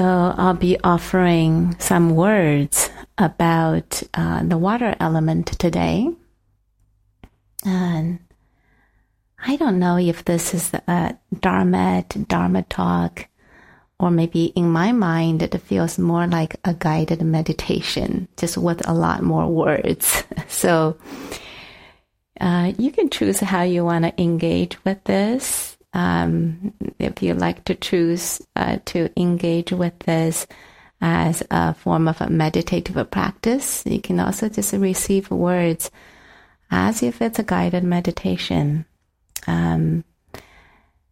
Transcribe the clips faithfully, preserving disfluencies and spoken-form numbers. So I'll be offering some words about uh, the water element today. And I don't know if this is the uh, Dharma Dharma talk, or maybe in my mind it feels more like a guided meditation, just with a lot more words. So uh, you can choose how you want to engage with this. Um, if you like to choose uh, to engage with this as a form of a meditative practice, you can also just receive words as if it's a guided meditation. Um,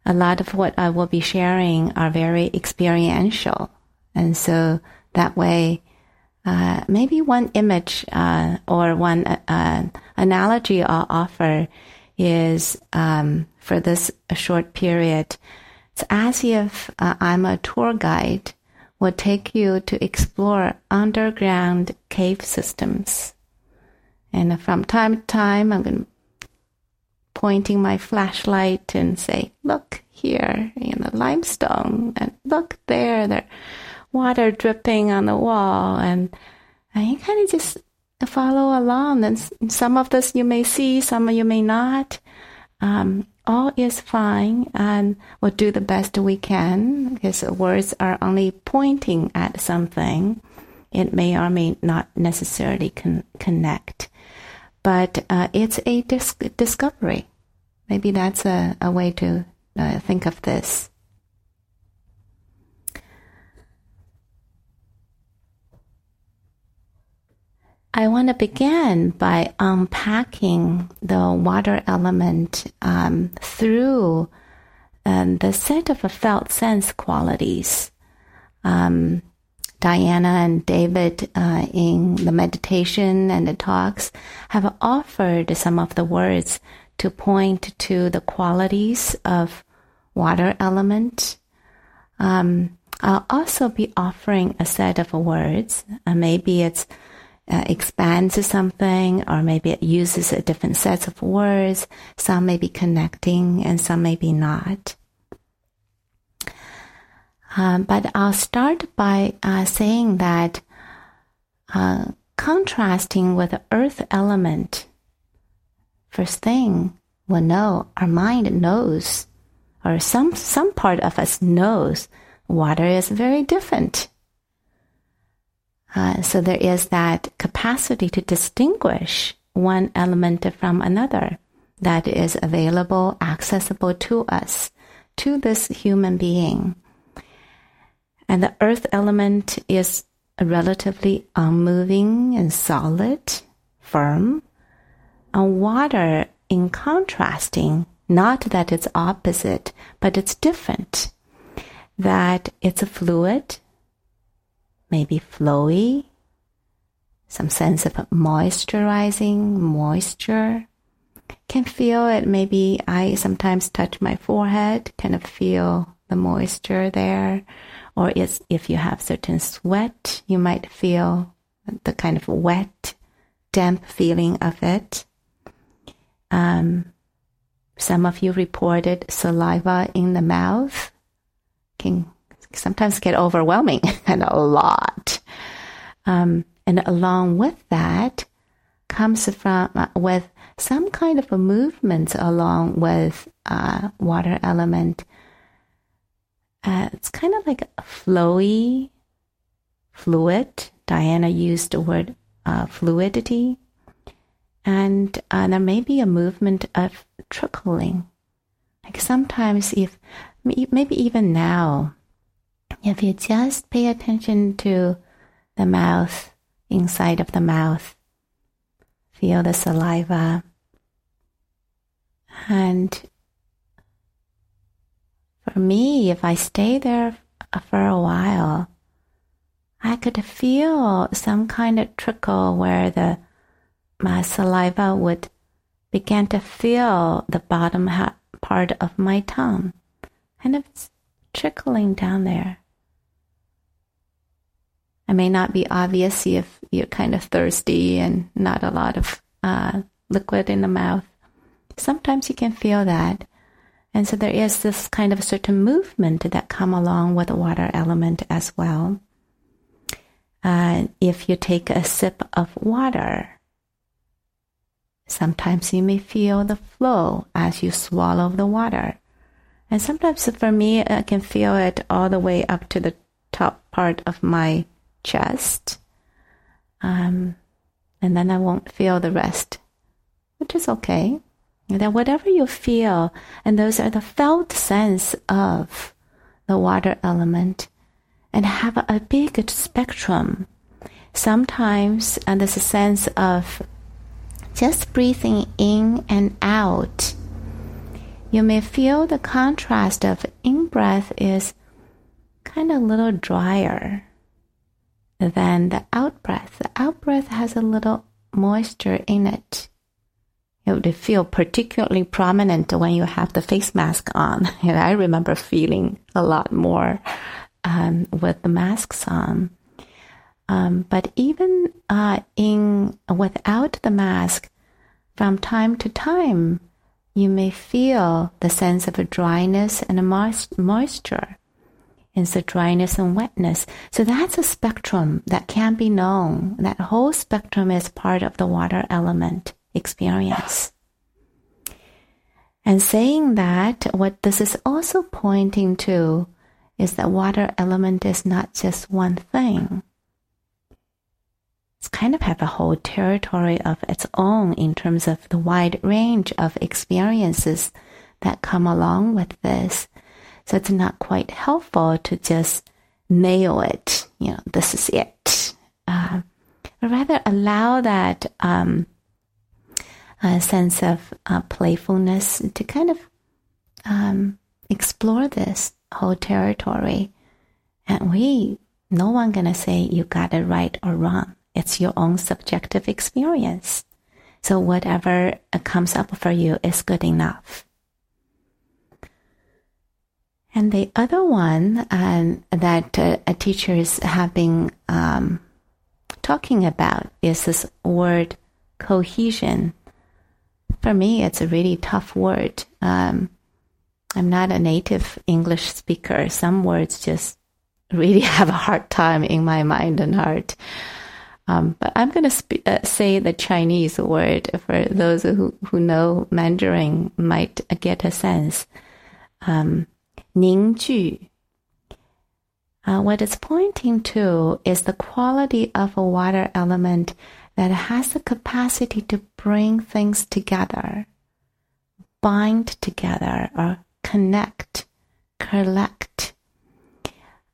a lot of what I will be sharing are very experiential. And so that way, uh, maybe one image uh, or one uh, analogy I'll offer is um, for this short period, it's as if uh, I'm a tour guide will take you to explore underground cave systems. And from time to time, I'm going to pointing my flashlight and say, look here in the limestone, and look there, there water dripping on the wall. And, and you kind of just follow along. And some of this you may see, some of you may not. Um, all is fine, and we'll do the best we can, because words are only pointing at something. It may or may not necessarily con- connect. But uh, it's a dis- discovery. Maybe that's a, a way to uh, think of this. I want to begin by unpacking the water element um, through um, the set of felt sense qualities. Um, Diana and David uh, in the meditation and the talks have offered some of the words to point to the qualities of water element. Um, I'll also be offering a set of words. Uh, maybe it uh, expands something, or maybe it uses a different sets of words. Some may be connecting and some may be not. Um, but I'll start by uh, saying that uh, contrasting with the earth element, first thing we'll know, our mind knows, or some, some part of us knows, water is very different. Uh, so there is that capacity to distinguish one element from another that is available, accessible to us, to this human being. And the earth element is relatively unmoving and solid, firm. And water, in contrasting, not that it's opposite, but it's different. That it's a fluid, maybe flowy, some sense of moisturizing, moisture. Can feel it, maybe I sometimes touch my forehead, kind of feel the moisture there. Or is if you have certain sweat, you might feel the kind of wet, damp feeling of it. Um, some of you reported saliva in the mouth. Can sometimes get overwhelming and a lot. Um, and along with that comes from uh, with some kind of a movement along with uh, water element. Uh, it's kind of like a flowy, fluid. Diana used the word uh, fluidity. And uh, there may be a movement of trickling. Like sometimes if, maybe even now, if you just pay attention to the mouth, inside of the mouth, feel the saliva. And for me, if I stay there for a while, I could feel some kind of trickle where the my saliva would begin to fill the bottom ha- part of my tongue, kind of trickling down there. It may not be obvious if you're kind of thirsty and not a lot of uh, liquid in the mouth. Sometimes you can feel that. And so there is this kind of certain movement that come along with the water element as well. Uh, if you take a sip of water, sometimes you may feel the flow as you swallow the water. And sometimes for me, I can feel it all the way up to the top part of my chest. Um, and then I won't feel the rest, which is okay. And then whatever you feel, and those are the felt sense of the water element, and have a big spectrum. Sometimes, and there's a sense of just breathing in and out. You may feel the contrast of in-breath is kind of a little drier than the out-breath. The out-breath has a little moisture in it. It would feel particularly prominent when you have the face mask on. And I remember feeling a lot more um, with the masks on. Um, but even uh, in without the mask, from time to time, you may feel the sense of a dryness and a moist, moisture. And so dryness and wetness. So that's a spectrum that can be known. That whole spectrum is part of the water element experience. And saying that, what this is also pointing to is that water element is not just one thing. It's kind of have a whole territory of its own in terms of the wide range of experiences that come along with this. So it's not quite helpful to just nail it, you know, this is it. Uh, but rather allow that um, uh, sense of uh, playfulness to kind of um, explore this whole territory. And we, no one gonna say you got it right or wrong. It's your own subjective experience. So whatever comes up for you is good enough. And the other one um, that uh, teachers have been um, talking about is this word cohesion. For me, it's a really tough word. Um, I'm not a native English speaker. Some words just really have a hard time in my mind and heart. Um, but I'm going to sp- uh, say the Chinese word for those who, who know Mandarin might get a sense. Um, 凝聚. Uh, what it's pointing to is the quality of a water element that has the capacity to bring things together, bind together, or connect, collect.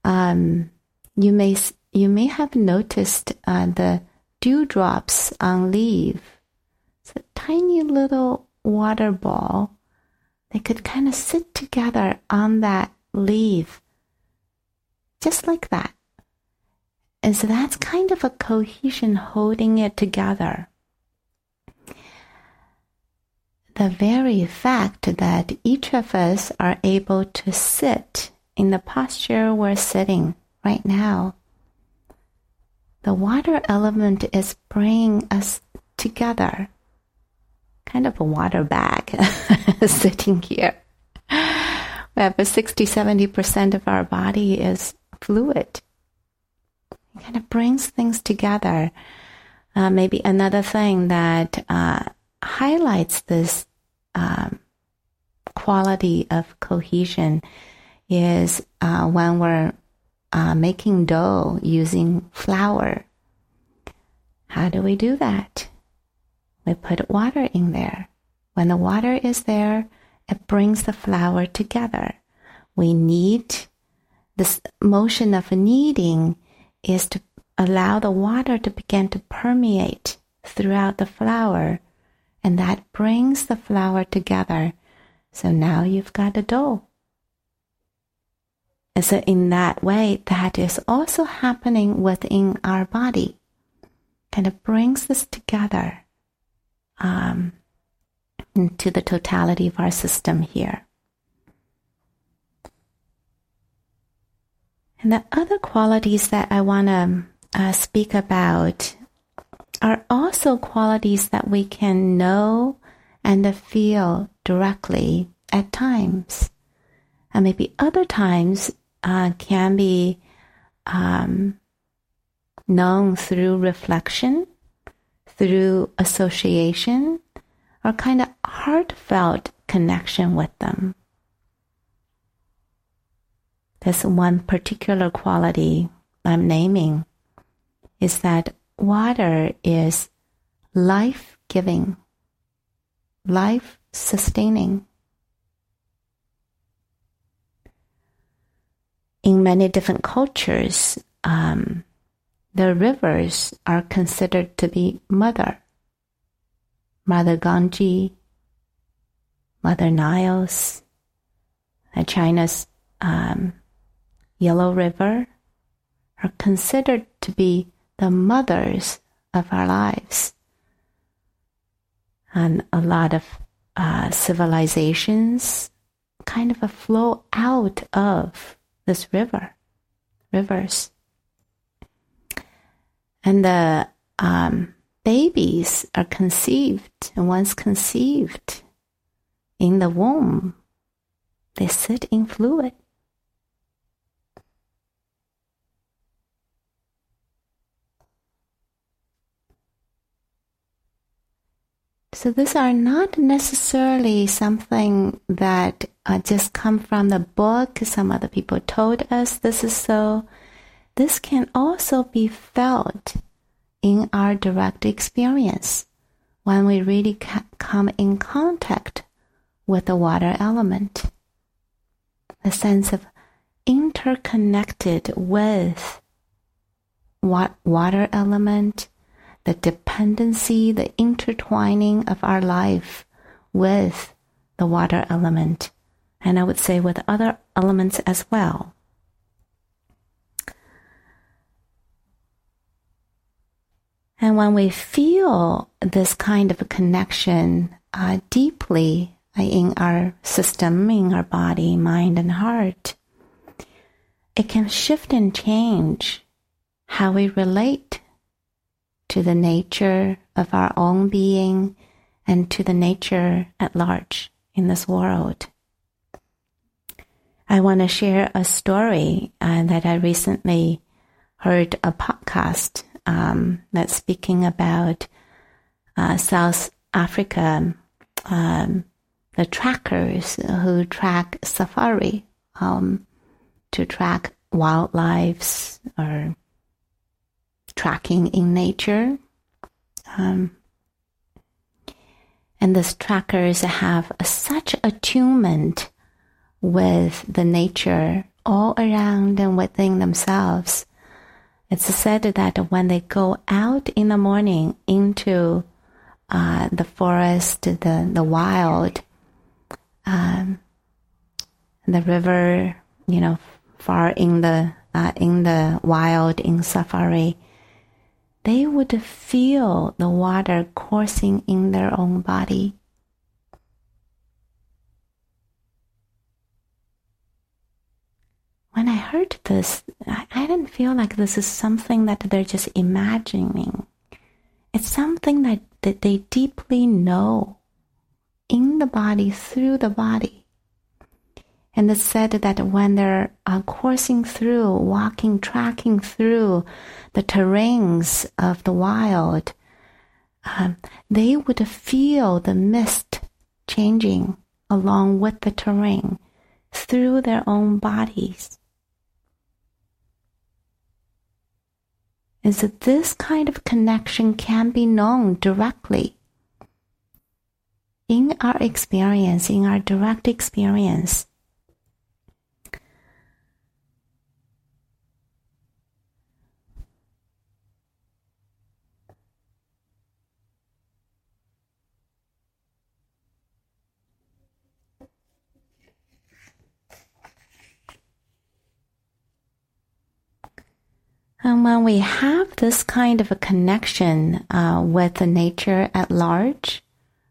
Um, you may... You may have noticed uh, the dewdrops on leaf. It's a tiny little water ball. They could kind of sit together on that leaf, just like that. And so that's kind of a cohesion holding it together. The very fact that each of us are able to sit in the posture we're sitting right now, the water element is bringing us together. Kind of a water bag sitting here. We have a sixty to seventy percent of our body is fluid. It kind of brings things together. Uh, maybe another thing that uh, highlights this um, quality of cohesion is uh, when we're Uh, making dough using flour. How do we do that? We put water in there. When the water is there, it brings the flour together. We knead. This motion of kneading is to allow the water to begin to permeate throughout the flour, and that brings the flour together. So now you've got a dough. And so in that way, that is also happening within our body. Kind of brings us together um, into the totality of our system here. And the other qualities that I want to uh, speak about are also qualities that we can know and feel directly at times. And maybe other times uh, can be um, known through reflection, through association, or kind of heartfelt connection with them. This one particular quality I'm naming is that water is life-giving, life-sustaining. In many different cultures, um, the rivers are considered to be mother. Mother Ganges, Mother Niles, China's um, Yellow River are considered to be the mothers of our lives. And a lot of uh, civilizations kind of a flow out of this river, rivers. And the um, babies are conceived, and once conceived in the womb, they sit in fluid. So these are not necessarily something that uh, just come from the book. Some other people told us this is so. This can also be felt in our direct experience when we really ca- come in contact with the water element. The sense of interconnected with what water element, the dependency, the intertwining of our life with the water element, and I would say with other elements as well. And when we feel this kind of a connection uh, deeply uh, in our system, in our body, mind, and heart, it can shift and change how we relate to the nature of our own being and to the nature at large in this world. I want to share a story uh, that I recently heard a podcast um, that's speaking about uh, South Africa, um, the trackers who track safari um, to track wildlife or tracking in nature. Um, and these trackers have a, such attunement with the nature all around and within themselves. It's said that when they go out in the morning into uh, the forest, the, the wild, um, the river, you know, far in the, uh, in the wild, in safari, they would feel the water coursing in their own body. When I heard this, I, I didn't feel like this is something that they're just imagining. It's something that, that they deeply know in the body, through the body. And it's said that when they're uh, coursing through, walking, tracking through the terrains of the wild, um, they would feel the mist changing along with the terrain through their own bodies. And so this kind of connection can be known directly in our experience, in our direct experience. And when we have this kind of a connection uh, with the nature at large,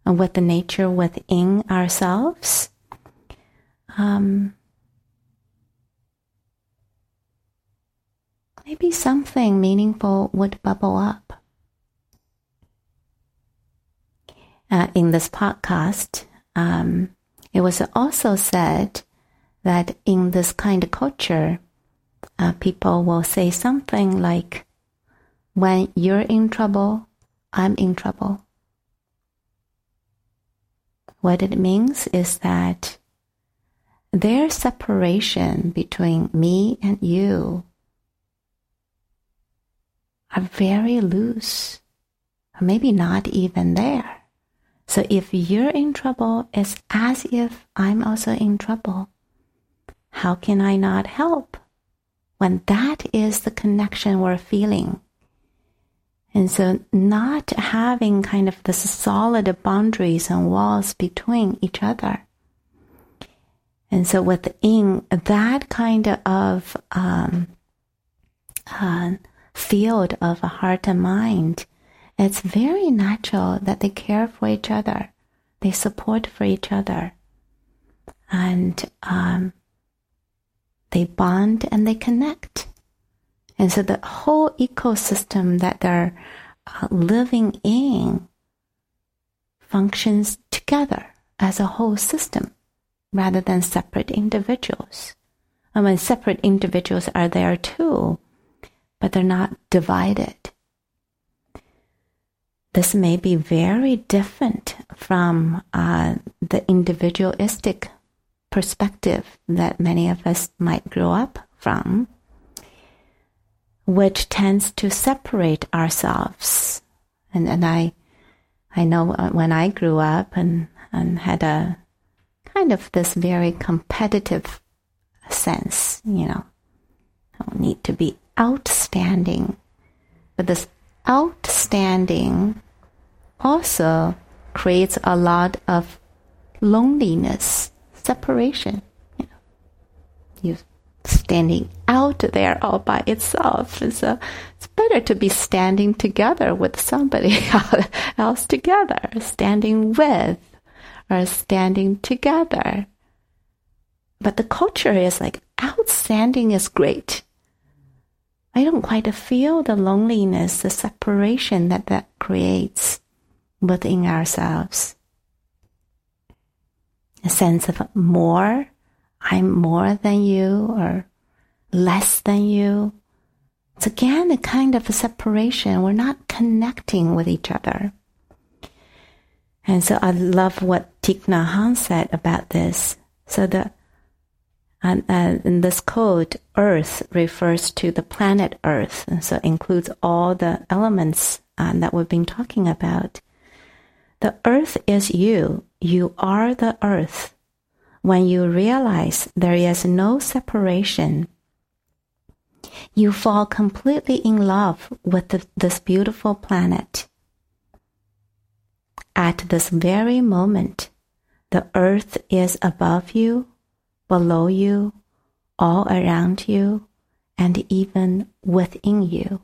and with the nature within ourselves, um, maybe something meaningful would bubble up. Uh, in this podcast, um, It was also said that in this kind of culture, uh, people will say something like, when you're in trouble, I'm in trouble. What it means is that their separation between me and you are very loose, or maybe not even there. So if you're in trouble, it's as if I'm also in trouble. How can I not help? When that is the connection we're feeling. And so not having kind of this solid boundaries and walls between each other. And so within that kind of um, uh, field of heart and mind, it's very natural that they care for each other. They support for each other. And um, they bond and they connect. And so the whole ecosystem that they're uh, living in functions together as a whole system rather than separate individuals. I mean, separate individuals are there too, but they're not divided. This may be very different from uh, the individualistic perspective that many of us might grow up from, which tends to separate ourselves. And and I, I know when I grew up and, and had a kind of this very competitive sense, you know, I need to be outstanding, but this outstanding also creates a lot of loneliness, separation. You know, you're standing out there all by itself. And so it's better to be standing together with somebody else together, standing with or standing together. But the culture is like, outstanding is great. I don't quite feel the loneliness, the separation that that creates within ourselves. A sense of more, I'm more than you, or less than you. It's again a kind of a separation. We're not connecting with each other. And so I love what Thich Nhat Hanh said about this. So the And uh, in this code, Earth refers to the planet Earth, and so includes all the elements um, that we've been talking about. The Earth is you. You are the Earth. When you realize there is no separation, you fall completely in love with the, this beautiful planet. At this very moment, the Earth is above you, below you, all around you, and even within you.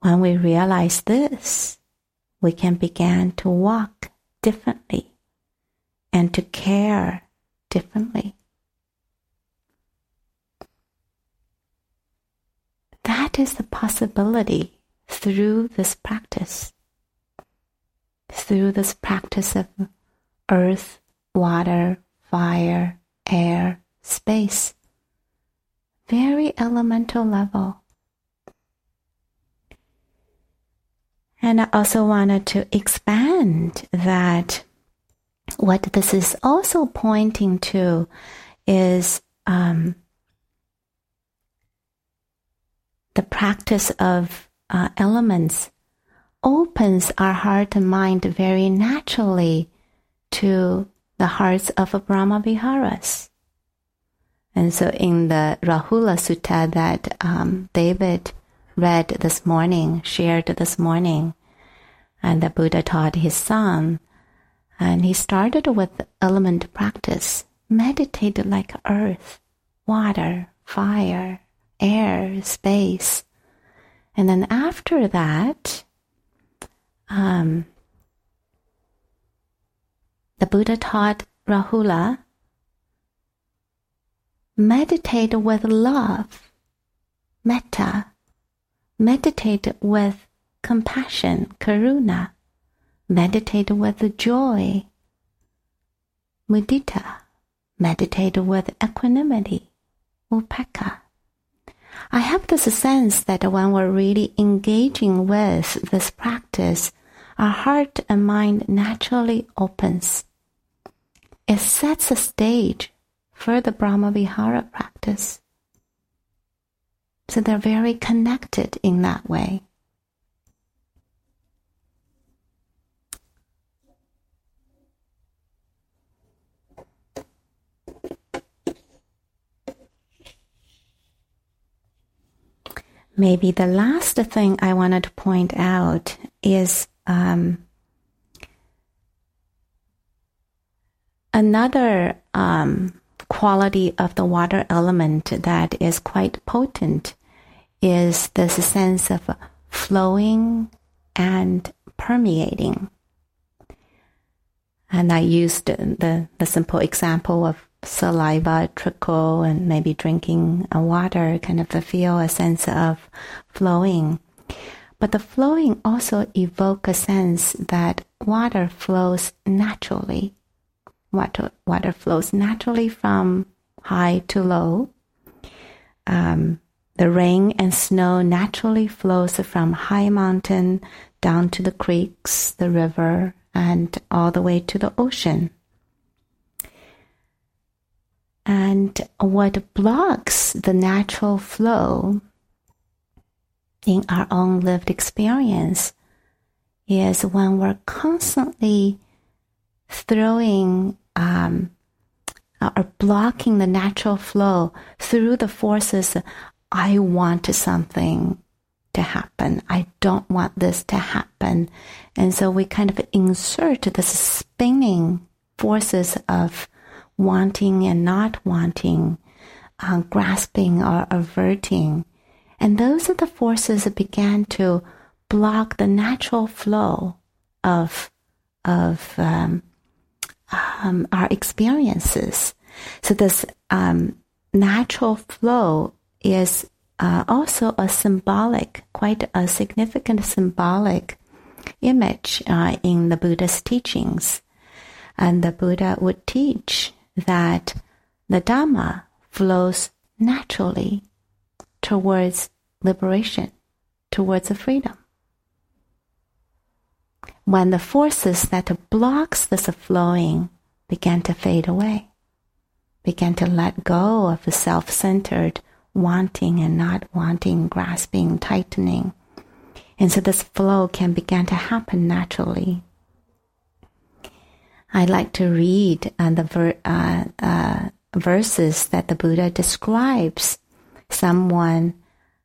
When we realize this, we can begin to walk differently and to care differently. That is the possibility through this practice, through this practice of earth, water, fire, air, space. Very elemental level. And I also wanted to expand that what this is also pointing to is um, the practice of uh, elements opens our heart and mind very naturally to the hearts of Brahmaviharas. And so in the Rahula Sutta that um, David read this morning, shared this morning, and the Buddha taught his son, and he started with element practice. Meditate like earth, water, fire, air, space. And then after that, um, the Buddha taught Rahula, meditate with love, metta, meditate with compassion, karuna, meditate with joy. Mudita, meditate with equanimity. Upekka. I have this sense that when we're really engaging with this practice, our heart and mind naturally opens. It sets a stage for the Brahmavihara practice. So they're very connected in that way. Maybe the last thing I wanted to point out is um, another um, quality of the water element that is quite potent is this sense of flowing and permeating. And I used the, the simple example of saliva, trickle, and maybe drinking a water, kind of to feel a sense of flowing. But the flowing also evokes a sense that water flows naturally. Water, water flows naturally from high to low. Um, the rain and snow naturally flows from high mountain down to the creeks, the river, and all the way to the ocean. And what blocks the natural flow in our own lived experience is when we're constantly throwing um, or blocking the natural flow through the forces. I want something to happen. I don't want this to happen. And so we kind of insert this spinning forces of wanting and not wanting, uh, grasping or averting. And those are the forces that began to block the natural flow of of um, um, our experiences. So this um, natural flow is uh, also a symbolic, quite a significant symbolic image uh, in the Buddha's teachings. And the Buddha would teach that the Dhamma flows naturally towards liberation, towards the freedom. When the forces that blocks this flowing began to fade away, began to let go of the self-centered wanting and not wanting, grasping, tightening. And so this flow can begin to happen naturally. I like to read uh, the ver- uh, uh, verses that the Buddha describes someone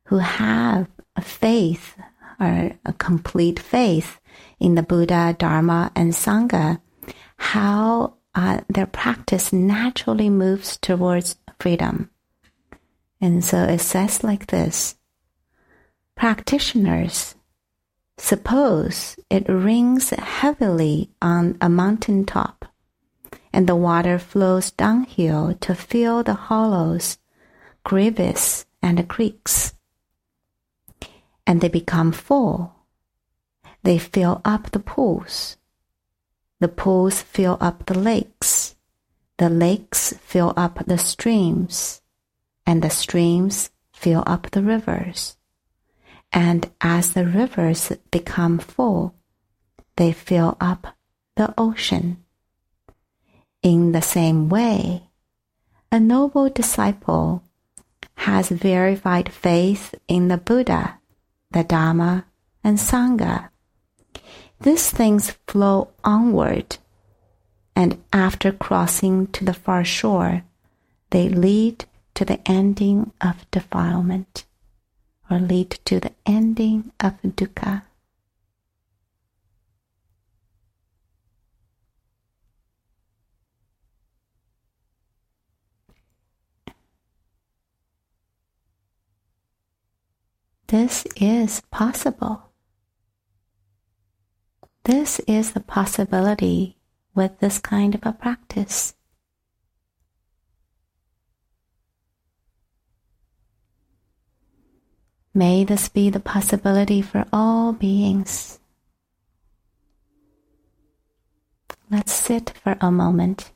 who have a faith or a complete faith in the Buddha, Dharma, and Sangha, how uh, their practice naturally moves towards freedom. And so it says like this, practitioners, suppose it rains heavily on a mountain top, and the water flows downhill to fill the hollows, crevices, and creeks, and they become full. They fill up the pools. The pools fill up the lakes. The lakes fill up the streams, and the streams fill up the rivers. And as the rivers become full, they fill up the ocean. In the same way, a noble disciple has verified faith in the Buddha, the Dhamma, and Sangha. These things flow onward, and after crossing to the far shore, they lead to the ending of defilement, or lead to the ending of dukkha. This is possible. This is the possibility with this kind of a practice. May this be the possibility for all beings. Let's sit for a moment.